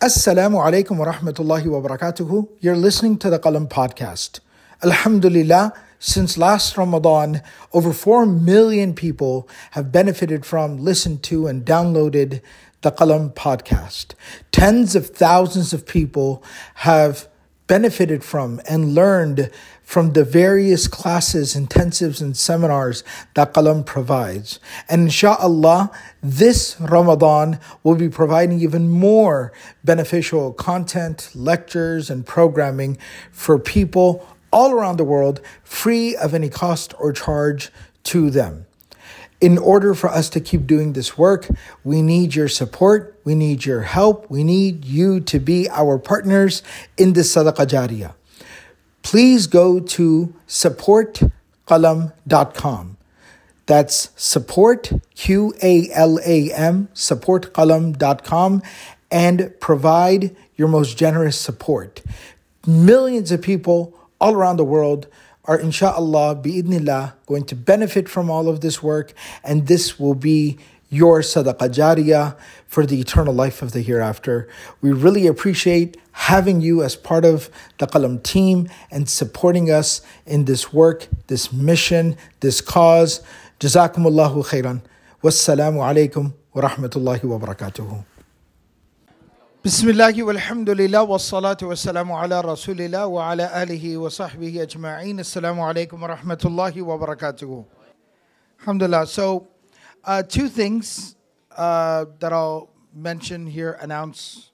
Assalamu alaikum wa rahmatullahi wa barakatuhu. You're listening to the Qalam podcast. Alhamdulillah, since last Ramadan, over 4 million people have benefited from, listened to, and downloaded the Qalam podcast. Tens of thousands of people have benefited from and learned from the various classes, intensives, and seminars that Qalam provides. And insha'Allah, this Ramadan will be providing even more beneficial content, lectures, and programming for people all around the world, free of any cost or charge to them. In order for us to keep doing this work, we need your support, we need your help, we need you to be our partners in this Sadaqah Jariyah. Please go to supportqalam.com. That's support, Qalam, supportqalam.com, and provide your most generous support. Millions of people all around the world are, insha'Allah, bi'idhnillah, going to benefit from all of this work, and this will be your sadaqah jariyah for the eternal life of the hereafter. We really appreciate having you as part of the Qalam team and supporting us in this work, this mission, this cause. Jazakumullahu khairan. Wassalamu alaikum wa rahmatullahi wa barakatuhu. Bismillahi walhamdulillah wa salatu wa salamu ala rasulillah wa ala alihi wa sahbihi ajma'in. Assalamu alaikum wa rahmatullahi wa barakatuhu. Alhamdulillah. So, two things that I'll mention here, announce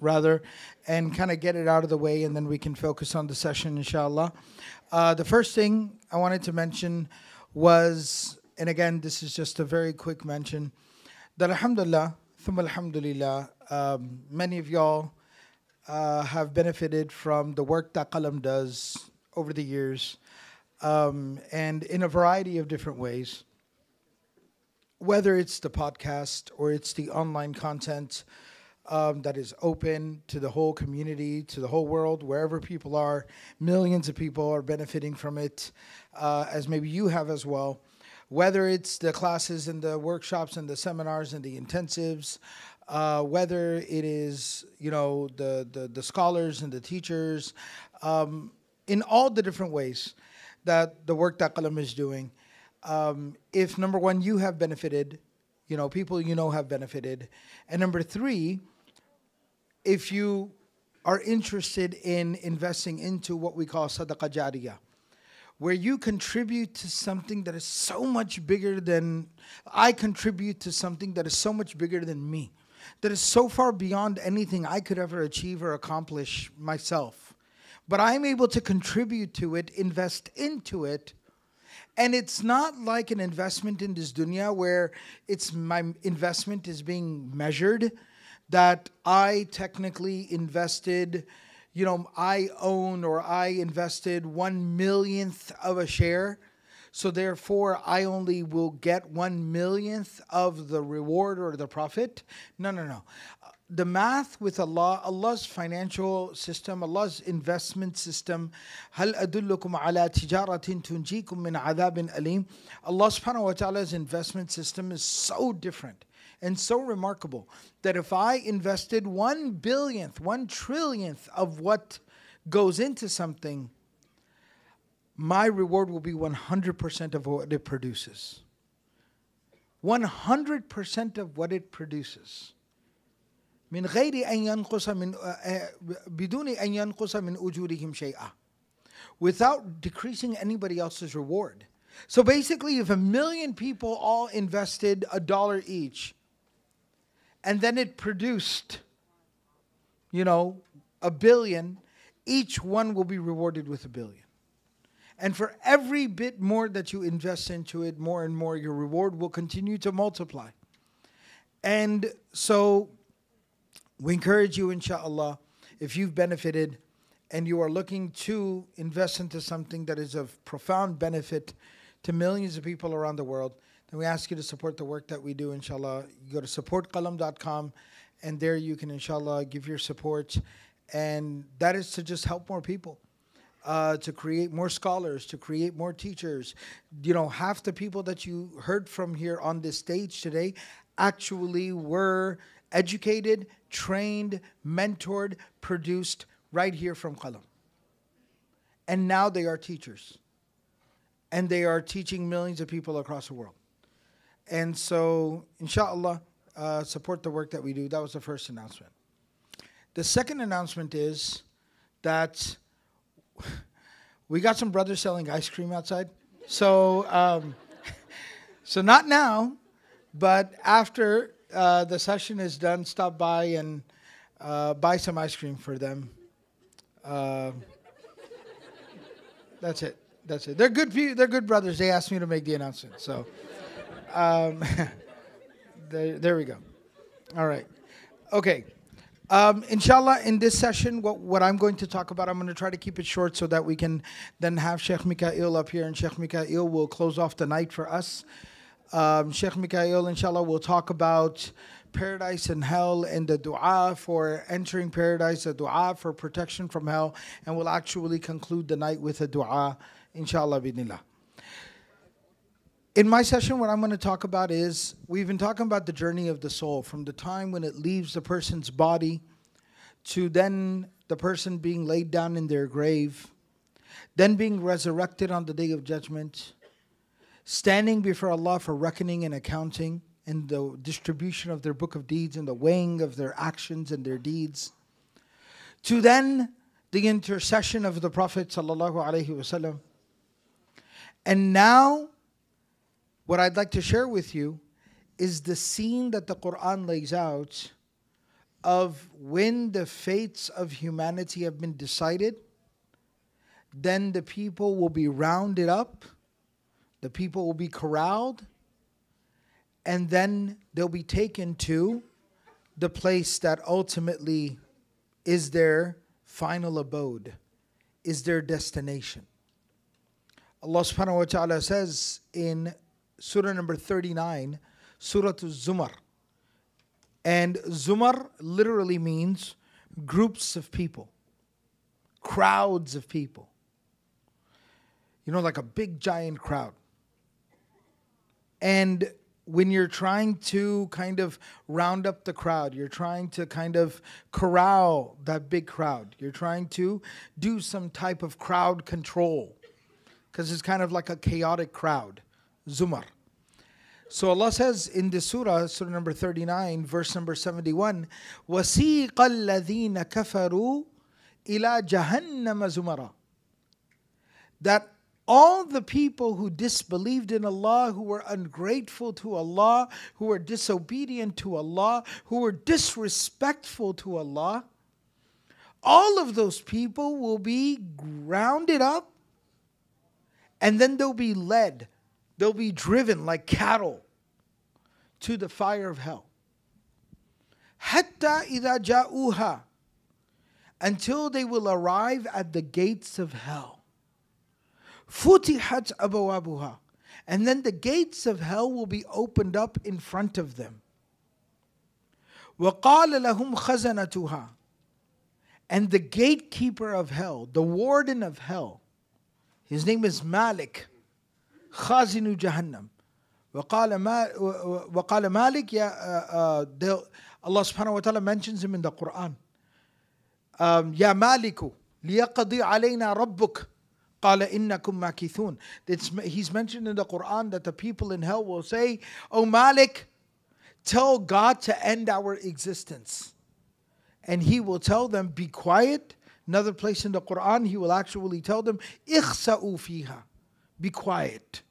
rather, and kind of get it out of the way, and then we can focus on the session, inshallah. The first thing I wanted to mention was, and again, this is just a very quick mention, that alhamdulillah, thumma alhamdulillah, many of y'all have benefited from the work that Qalam does over the years, and in a variety of different ways. Whether it's the podcast or it's the online content that is open to the whole community, to the whole world, wherever people are, millions of people are benefiting from it, as maybe you have as well. Whether it's the classes and the workshops and the seminars and the intensives, whether it is, you know, the scholars and the teachers, in all the different ways that the work that Qalam is doing, if number one, you have benefited, you know, people you know have benefited, and number three, if you are interested in investing into what we call sadaqah jariyah, where you contribute to something that is so much bigger than, I contribute to something that is so much bigger than me, that is so far beyond anything I could ever achieve or accomplish myself. But I'm able to contribute to it, invest into it, and it's not like an investment in this dunya where it's my investment is being measured, that I technically invested, you know, I own or I invested 1 millionth of a share. So therefore, I only will get 1 millionth of the reward or the profit. No. The math with Allah, Allah's financial system, Allah's investment system, هَلْ أَدُلُّكُمْ عَلَىٰ تِجَارَةٍ تُنْجِيكُمْ مِنْ عَذَابٍ أَلِيمٍ. Allah subhanahu wa ta'ala's investment system is so different and so remarkable that if I invested 1 billionth, 1 trillionth of what goes into something, my reward will be 100% of what it produces. 100% of what it produces. من غير أن ينقص من بدون أن ينقص من أجورهم شيئا, without decreasing anybody else's reward. So basically, if 1 million people all invested $1 each, and then it produced, you know, 1 billion, each one will be rewarded with 1 billion. And for every bit more that you invest into it, more and more, your reward will continue to multiply. And so we encourage you, inshallah, if you've benefited and you are looking to invest into something that is of profound benefit to millions of people around the world, then we ask you to support the work that we do, inshallah. You go to supportqalam.com, and there you can, inshallah, give your support. And that is to just help more people. To create more scholars, to create more teachers. You know, half the people that you heard from here on this stage today actually were educated, trained, mentored, produced right here from Qalam. And now they are teachers. And they are teaching millions of people across the world. And so, inshallah, support the work that we do. That was the first announcement. The second announcement is that we got some brothers selling ice cream outside. So, so not now, but after the session is done, stop by and buy some ice cream for them. That's it. That's it. They're good. They're good brothers. They asked me to make the announcement. So, there we go. All right. Okay. Inshallah, in this session, what I'm going to talk about, I'm going to try to keep it short so that we can then have Sheikh Mikaeel up here, and Sheikh Mikaeel will close off the night for us. Sheikh Mikaeel, inshallah, will talk about paradise and hell and the dua for entering paradise, the dua for protection from hell, and we'll actually conclude the night with a dua, inshallah, bidnillah. In my session, what I'm going to talk about is, we've been talking about the journey of the soul from the time when it leaves the person's body to then the person being laid down in their grave, then being resurrected on the day of judgment, standing before Allah for reckoning and accounting and the distribution of their book of deeds and the weighing of their actions and their deeds, to then the intercession of the Prophet ﷺ. And now, what I'd like to share with you is the scene that the Quran lays out of when the fates of humanity have been decided, then the people will be rounded up, the people will be corralled, and then they'll be taken to the place that ultimately is their final abode, is their destination. Allah subhanahu wa ta'ala says in Surah number 39, Surah Zumar. And Zumar literally means groups of people, crowds of people. You know, like a big giant crowd. And when you're trying to kind of round up the crowd, you're trying to kind of corral that big crowd, you're trying to do some type of crowd control, because it's kind of like a chaotic crowd. Zumar. So Allah says in this surah, surah number 39, verse number 71, وَسِيقَ الَّذِينَ كَفَرُوا إِلَىٰ جَهَنَّمَ زُمَرًا, that all the people who disbelieved in Allah, who were ungrateful to Allah, who were disobedient to Allah, who were disrespectful to Allah, all of those people will be rounded up and then they'll be led. They'll be driven like cattle to the fire of hell. Hatta idha ja'uha, until they will arrive at the gates of hell. Futihat abwabuha, and then the gates of hell will be opened up in front of them. Waqala lahum khazanatuha, and the gatekeeper of hell, the warden of hell, his name is Malik. خازن جهنم وقال مالك يا Allah subhanahu wa ta'ala mentions him in the Quran. يا مالك ليقضي علينا ربك قال إنكم ماكثون. He's mentioned in the Quran that the people in hell will say, "Oh Malik, tell God to end our existence." And he will tell them, "Be quiet." Another place in the Quran, he will actually tell them, "اخسأوا فيها." Be quiet.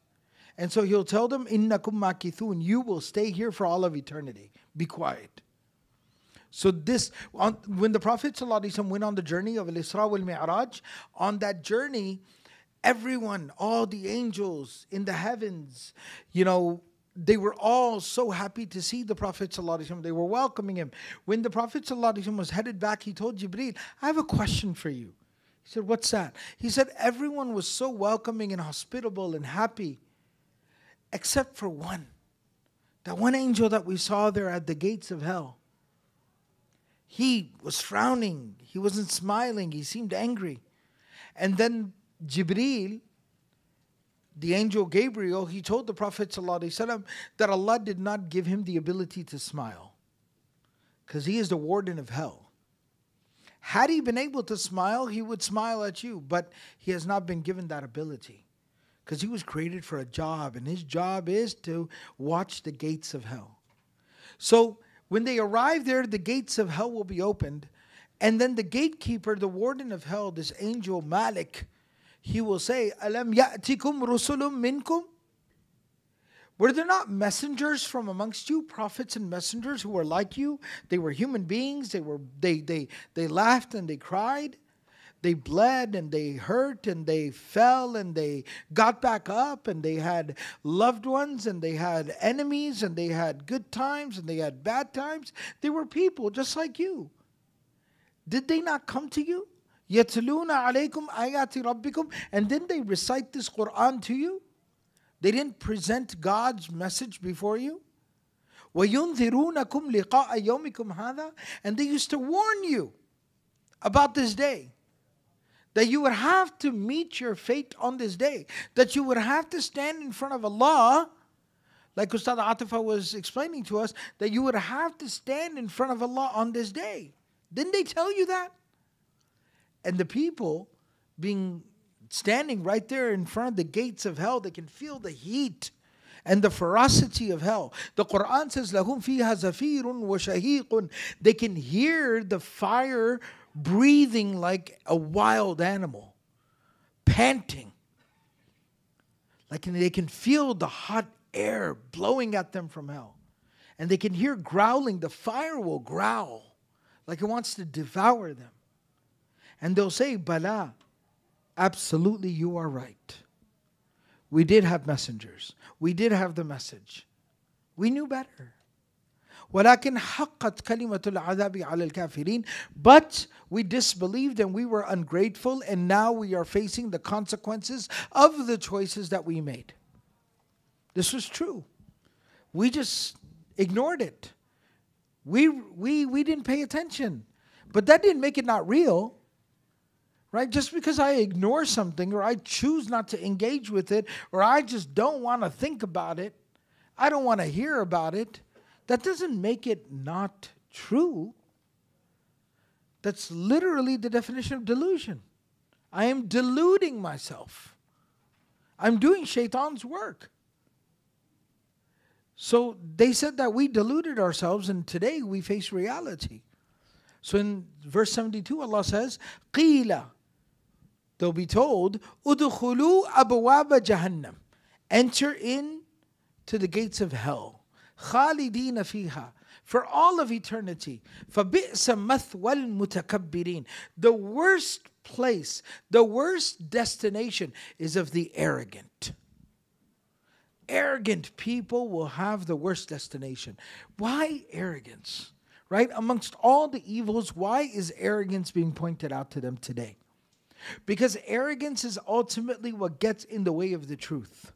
And so he'll tell them, "Innakum makithun," you will stay here for all of eternity. Be quiet. So this, when the Prophet ﷺ went on the journey of al-Isra wal-Mi'raj, on that journey, everyone, all the angels in the heavens, you know, they were all so happy to see the Prophet ﷺ. They were welcoming him. When the Prophet ﷺ was headed back, he told Jibreel, "I have a question for you." He said, "What's that?" He said, "Everyone was so welcoming and hospitable and happy, except for one. That one angel that we saw there at the gates of hell. He was frowning. He wasn't smiling. He seemed angry." And then Jibreel, the angel Gabriel, he told the Prophet ﷺ that Allah did not give him the ability to smile. because he is the warden of hell. Had he been able to smile, he would smile at you, but he has not been given that ability because he was created for a job, and his job is to watch the gates of hell. So when they arrive there, the gates of hell will be opened, and then the gatekeeper, the warden of hell, this angel Malik, he will say, "Alam ya'tikum rusulun minkum? Were there not messengers from amongst you, prophets and messengers who were like you? They were human beings. They laughed and they cried. They bled and they hurt and they fell and they got back up and they had loved ones and they had enemies and they had good times and they had bad times. They were people just like you. Did they not come to you? Yatluna alaykum ayati rabbikum, and didn't they recite this Quran to you? They didn't present God's message before you. وَيُنذِرُونَكُمْ لِقَاءَ يَوْمِكُمْ هَذَا, and they used to warn you about this day, that you would have to meet your fate on this day, that you would have to stand in front of Allah, like Ustaz Atifa was explaining to us, that you would have to stand in front of Allah on this day. Didn't they tell you that? And the people being standing right there in front of the gates of hell, they can feel the heat and the ferocity of hell. The Quran says, لَهُمْ فِيهَا زَفِيرٌ وَشَهِيقٌ, they can hear the fire breathing like a wild animal, panting. Like they can feel the hot air blowing at them from hell. And they can hear growling. The fire will growl like it wants to devour them. And they'll say, Bala, absolutely, you are right. We did have messengers. We did have the message. We knew better. وَلَكِنْ حَقَّتْ كَلِمَةُ الْعَذَابِ عَلَى الْكَافِرِينَ, but we disbelieved and we were ungrateful, and now we are facing the consequences of the choices that we made. This was true. We just ignored it. We didn't pay attention. But that didn't make it not real. Right? Just because I ignore something, or I choose not to engage with it, or I just don't want to think about it, I don't want to hear about it, that doesn't make it not true. That's literally the definition of delusion. I am deluding myself. I'm doing Shaitan's work. So they said that we deluded ourselves, and today we face reality. So in verse 72, Allah says, قِيلَ, they'll be told, أُدْخُلُوا أَبْوَابَ جَهَنَّمْ, enter in to the gates of hell, خَالِدِينَ فِيهَا, for all of eternity. فَبِئْسَ مَثْوَى الْمُتَكَبِّرِينَ, the worst place, the worst destination is of the arrogant. Arrogant people will have the worst destination. Why arrogance? Right? Amongst all the evils, why is arrogance being pointed out to them today? Because arrogance is ultimately what gets in the way of the truth.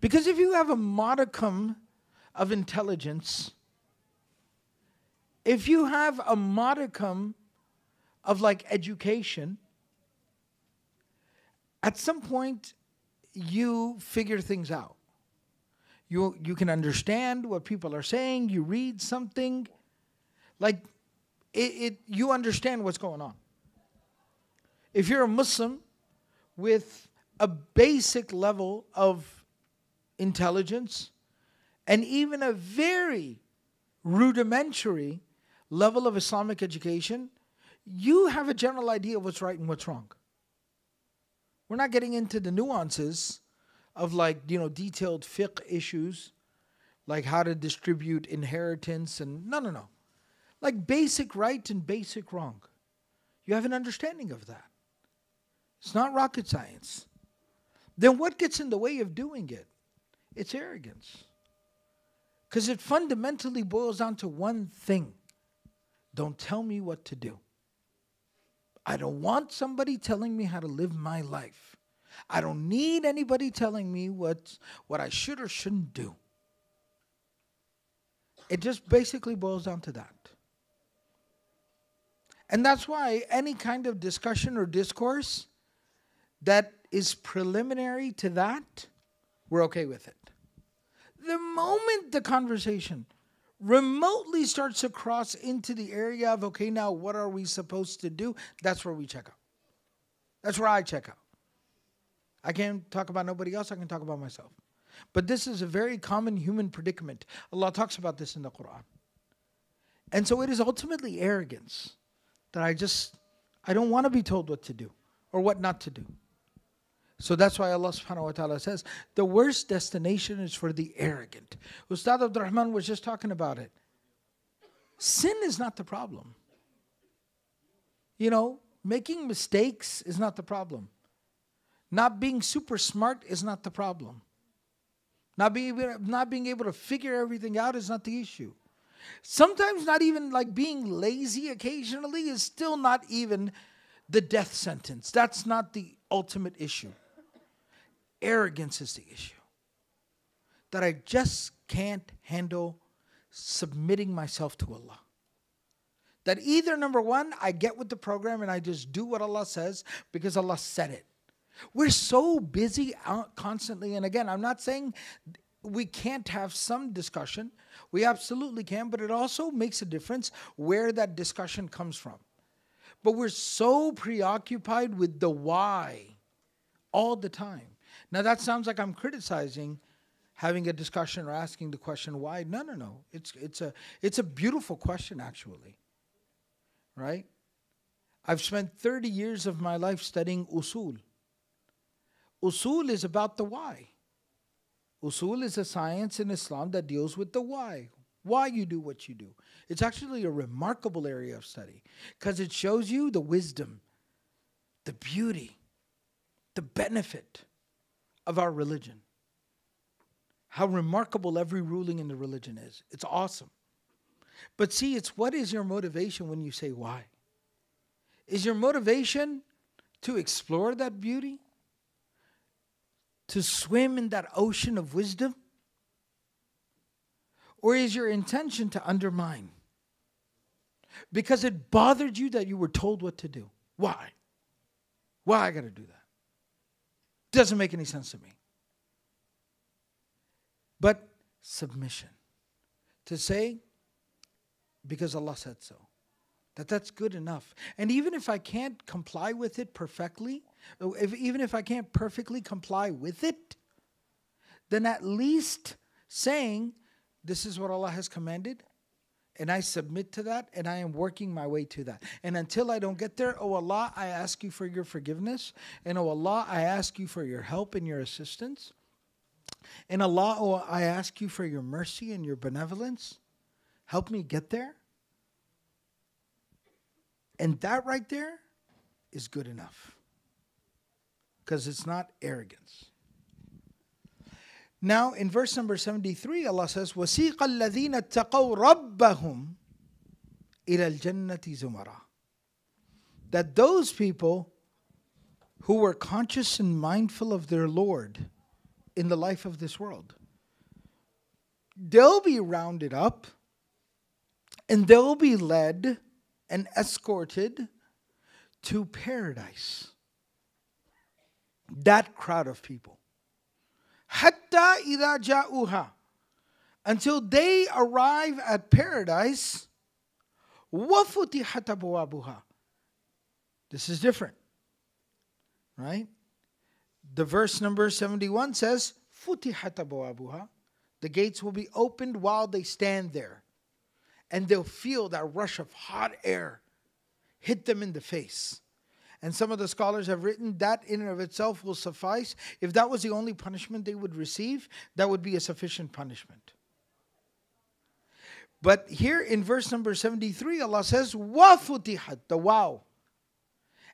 Because if you have a modicum of intelligence, if you have a modicum of like education, at some point you figure things out. You can understand what people are saying. You read something, like you understand what's going on. If you're a Muslim with a basic level of intelligence and even a very rudimentary level of Islamic education, you have a general idea of what's right and what's wrong. We're not getting into the nuances of detailed fiqh issues, like how to distribute inheritance and no. Like basic right and basic wrong. You have an understanding of that. It's not rocket science. Then what gets in the way of doing it? It's arrogance. Because it fundamentally boils down to one thing. Don't tell me what to do. I don't want somebody telling me how to live my life. I don't need anybody telling me what I should or shouldn't do. It just basically boils down to that. And that's why any kind of discussion or discourse that is preliminary to that, we're okay with it. The moment the conversation remotely starts to cross into the area of, okay, now what are we supposed to do? That's where we check out. That's where I check out. I can't talk about nobody else. I can talk about myself. But this is a very common human predicament. Allah talks about this in the Quran. And so it is ultimately arrogance that I don't want to be told what to do or what not to do. So that's why Allah subhanahu wa ta'ala says, the worst destination is for the arrogant. Ustaz Abdurrahman was just talking about it. Sin is not the problem. You know, making mistakes is not the problem. Not being super smart is not the problem. Not being able to figure everything out is not the issue. Sometimes not even like being lazy occasionally is still not even the death sentence. That's not the ultimate issue. Arrogance is the issue. That I just can't handle submitting myself to Allah. That either, number one, I get with the program and I just do what Allah says because Allah said it. We're so busy out constantly. And again, I'm not saying we can't have some discussion. We absolutely can, but it also makes a difference where that discussion comes from. But we're so preoccupied with the why all the time. Now that sounds like I'm criticizing having a discussion or asking the question why. No, no, no. It's a beautiful question actually, right? I've spent 30 years of my life studying usul. Usul is about the why. Usul is a science in Islam that deals with the why. Why you do what you do. It's actually a remarkable area of study because it shows you the wisdom, the beauty, the benefit of our religion. How remarkable every ruling in the religion is. It's awesome. But see, it's what is your motivation when you say why? Is your motivation to explore that beauty? To swim in that ocean of wisdom? Or is your intention to undermine? Because it bothered you that you were told what to do. Why? Why I got to do that? Doesn't make any sense to me. But submission. To say, because Allah said so. That's good enough. And even if I can't comply with it perfectly, even if I can't perfectly comply with it, then at least saying, this is what Allah has commanded, and I submit to that, and I am working my way to that. And until I don't get there, oh Allah, I ask you for your forgiveness, and oh Allah, I ask you for your help and your assistance, and Allah, oh, I ask you for your mercy and your benevolence. Help me get there. And that right there is good enough. Because it's not arrogance. Now in verse number 73, Allah says, وَسِيقَ الَّذِينَ اتَّقَوْا رَبَّهُمْ إِلَى الْجَنَّةِ زُمَرًا. That those people who were conscious and mindful of their Lord in the life of this world, they'll be rounded up and they'll be led and escorted to paradise. That crowd of people. Hatta idha ja'uha. Until they arrive at paradise. Wafutihat abwabuha. This is different. Right? The verse number 71 says, Futihat abwabuha. The gates will be opened while they stand there. And they'll feel that rush of hot air hit them in the face. And some of the scholars have written that in and of itself will suffice. If that was the only punishment they would receive, that would be a sufficient punishment. But here in verse number 73, Allah says, wa futihat, the wow.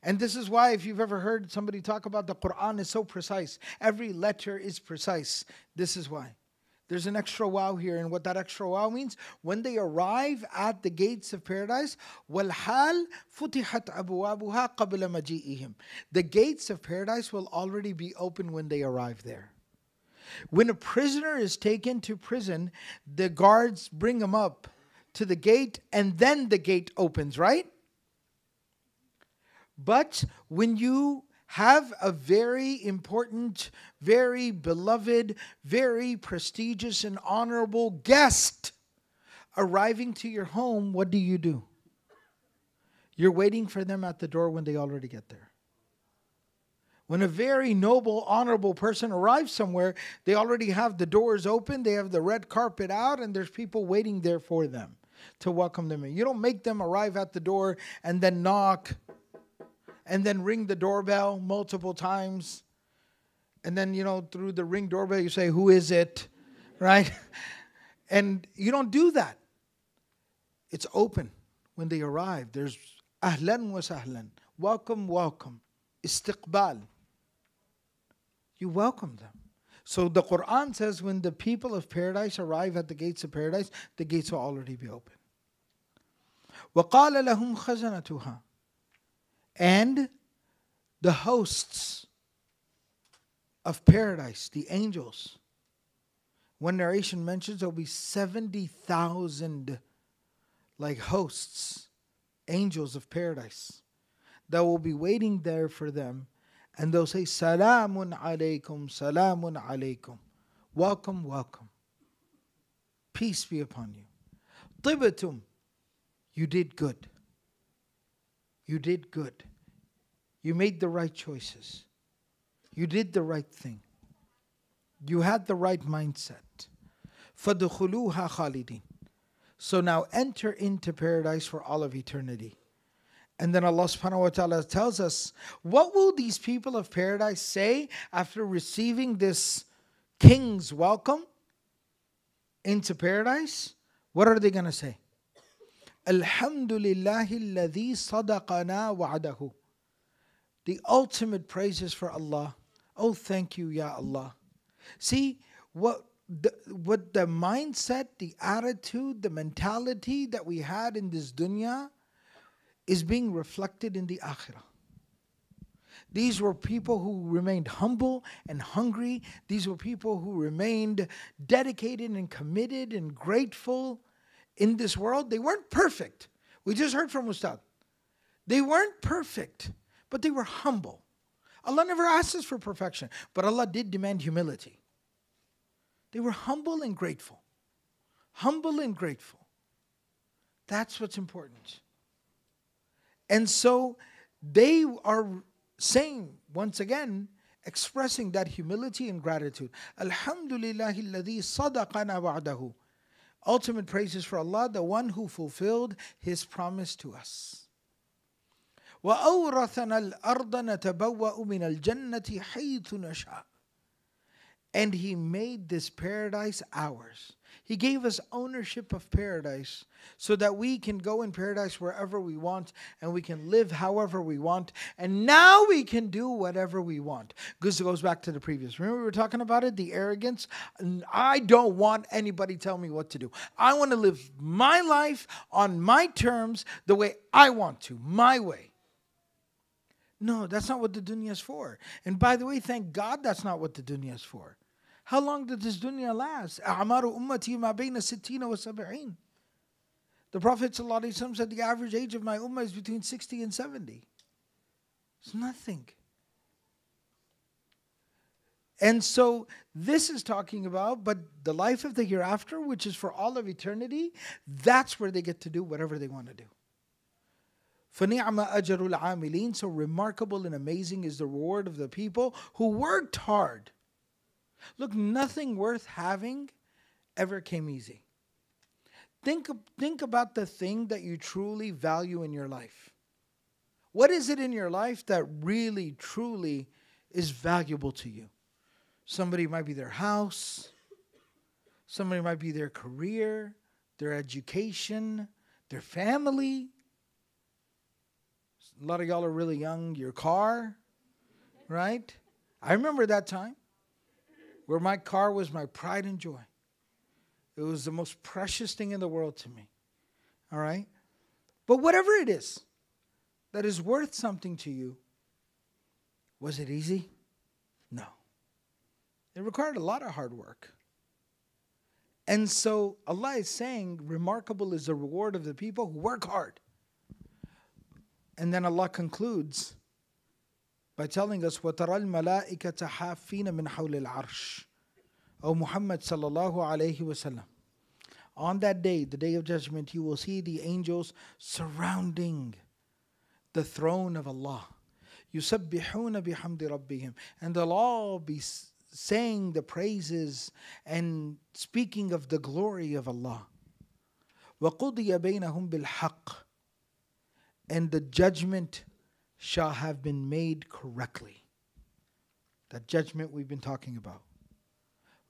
And this is why if you've ever heard somebody talk about the Quran is so precise. Every letter is precise. This is why. There's an extra wow here. And what that extra wow means, when they arrive at the gates of paradise, وَالْحَالْ فُتِحَتْ أَبْوَابُهَا قَبْلَ مَجِيئِهِمْ. The gates of paradise will already be open when they arrive there. When a prisoner is taken to prison, the guards bring him up to the gate and then the gate opens, right? But when you have a very important, very beloved, very prestigious and honorable guest Arriving to your home, what do? You're waiting for them at the door when they already get there. When a very noble, honorable person arrives somewhere, they already have the doors open, they have the red carpet out, and there's people waiting there for them to welcome them in. You don't make them arrive at the door and then knock and then ring the doorbell multiple times. And then, you know, through the ring doorbell, you say, who is it? Right? And you don't do that. It's open. When they arrive, there's ahlan wa sahlan. Welcome, welcome. Istiqbal. You welcome them. So the Quran says when the people of paradise arrive at the gates of paradise, the gates will already be open. وَقَالَ لَهُمْ خَزَنَتُهَا. And the hosts of paradise, the angels, one narration mentions there will be 70,000 like hosts, angels of paradise, that will be waiting there for them, and they'll say, Salamun alaykum, Salamun alaykum. Welcome, welcome. Peace be upon you. Tibatum, you did good. You did good. You made the right choices. You did the right thing. You had the right mindset. Fadkhuluha khalidin. So now enter into paradise for all of eternity. And then Allah subhanahu wa ta'ala tells us, what will these people of paradise say after receiving this king's welcome into paradise? What are they going to say? Alhamdulillahi alladhi sadaqana wa'adahu. The ultimate praise is for Allah. Oh, thank you, Ya Allah. See, what the mindset, the attitude, the mentality that we had in this dunya is being reflected in the akhirah. These were people who remained humble and hungry. These were people who remained dedicated and committed and grateful in this world. They weren't perfect. We just heard from Ustad. They weren't perfect, but they were humble. Allah never asked us for perfection, but Allah did demand humility. They were humble and grateful. Humble and grateful. That's what's important. And so they are saying, once again, expressing that humility and gratitude. Alhamdulillahi alladhi sadaqana wa'adahu. Ultimate praises for Allah, the one who fulfilled His promise to us. وَأَوْرَثَنَا الْأَرْضَ نَتَبَوَّأُ مِنَ الْجَنَّةِ حَيْثُ نَشَاءُ. And He made this paradise ours. He gave us ownership of paradise so that we can go in paradise wherever we want, and we can live however we want, and now we can do whatever we want. Because it goes back to the previous. Remember we were talking about it, the arrogance? I don't want anybody telling me what to do. I want to live my life on my terms the way I want to, my way. No, that's not what the dunya is for. And by the way, thank God that's not what the dunya is for. How long did this dunya last? A'maru ummati ma bayna sittina wa sab'een. The Prophet ﷺ said the average age of my ummah is between 60 and 70. It's nothing. And so this is talking about, but the life of the hereafter, which is for all of eternity, that's where they get to do whatever they want to do. فَنِعْمَ أَجْرُ الْعَامِلِينَ. So remarkable and amazing is the reward of the people who worked hard. Look, nothing worth having ever came easy. Think about the thing that you truly value in your life. What is it in your life that really, truly is valuable to you? Somebody might be their house. Somebody might be their career, their education, their family. A lot of y'all are really young. Your car, right? I remember that time where my car was my pride and joy. It was the most precious thing in the world to me, all right? But whatever it is that is worth something to you, was it easy? No. It required a lot of hard work. And so Allah is saying, remarkable is the reward of the people who work hard. And then Allah concludes by telling us, وَتَرَى الْمَلَائِكَةَ حَافِينَ مِنْ حَوْلِ الْعَرْشِ. O Muhammad sallallahu alayhi wa sallam, On that day, the day of judgment, you will see the angels surrounding the throne of Allah. يُسَبِّحُونَ بِحَمْدِ رَبِّهِمْ. And they'll all be saying the praises and speaking of the glory of Allah. وَقُضِيَ بَيْنَهُمْ بِالْحَقِّ. And the judgment shall have been made correctly. That judgment we've been talking about.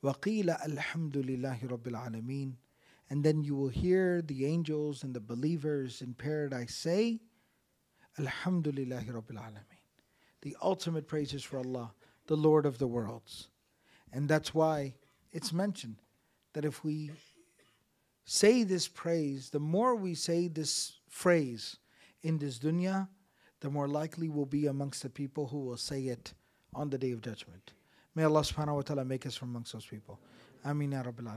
وَقِيلَ الْحَمْدُ لِلَّهِ رَبِّ الْعَالَمِينَ. And then you will hear the angels and the believers in paradise say, Alhamdulillahi Rabbil Alameen. The ultimate praises for Allah, the Lord of the worlds. And that's why it's mentioned that if we say this praise, the more we say this phrase in this dunya, the more likely we'll be amongst the people who will say it on the Day of Judgment. May Allah subhanahu wa ta'ala make us from amongst those people. Ameen ya Rabbil Alameen.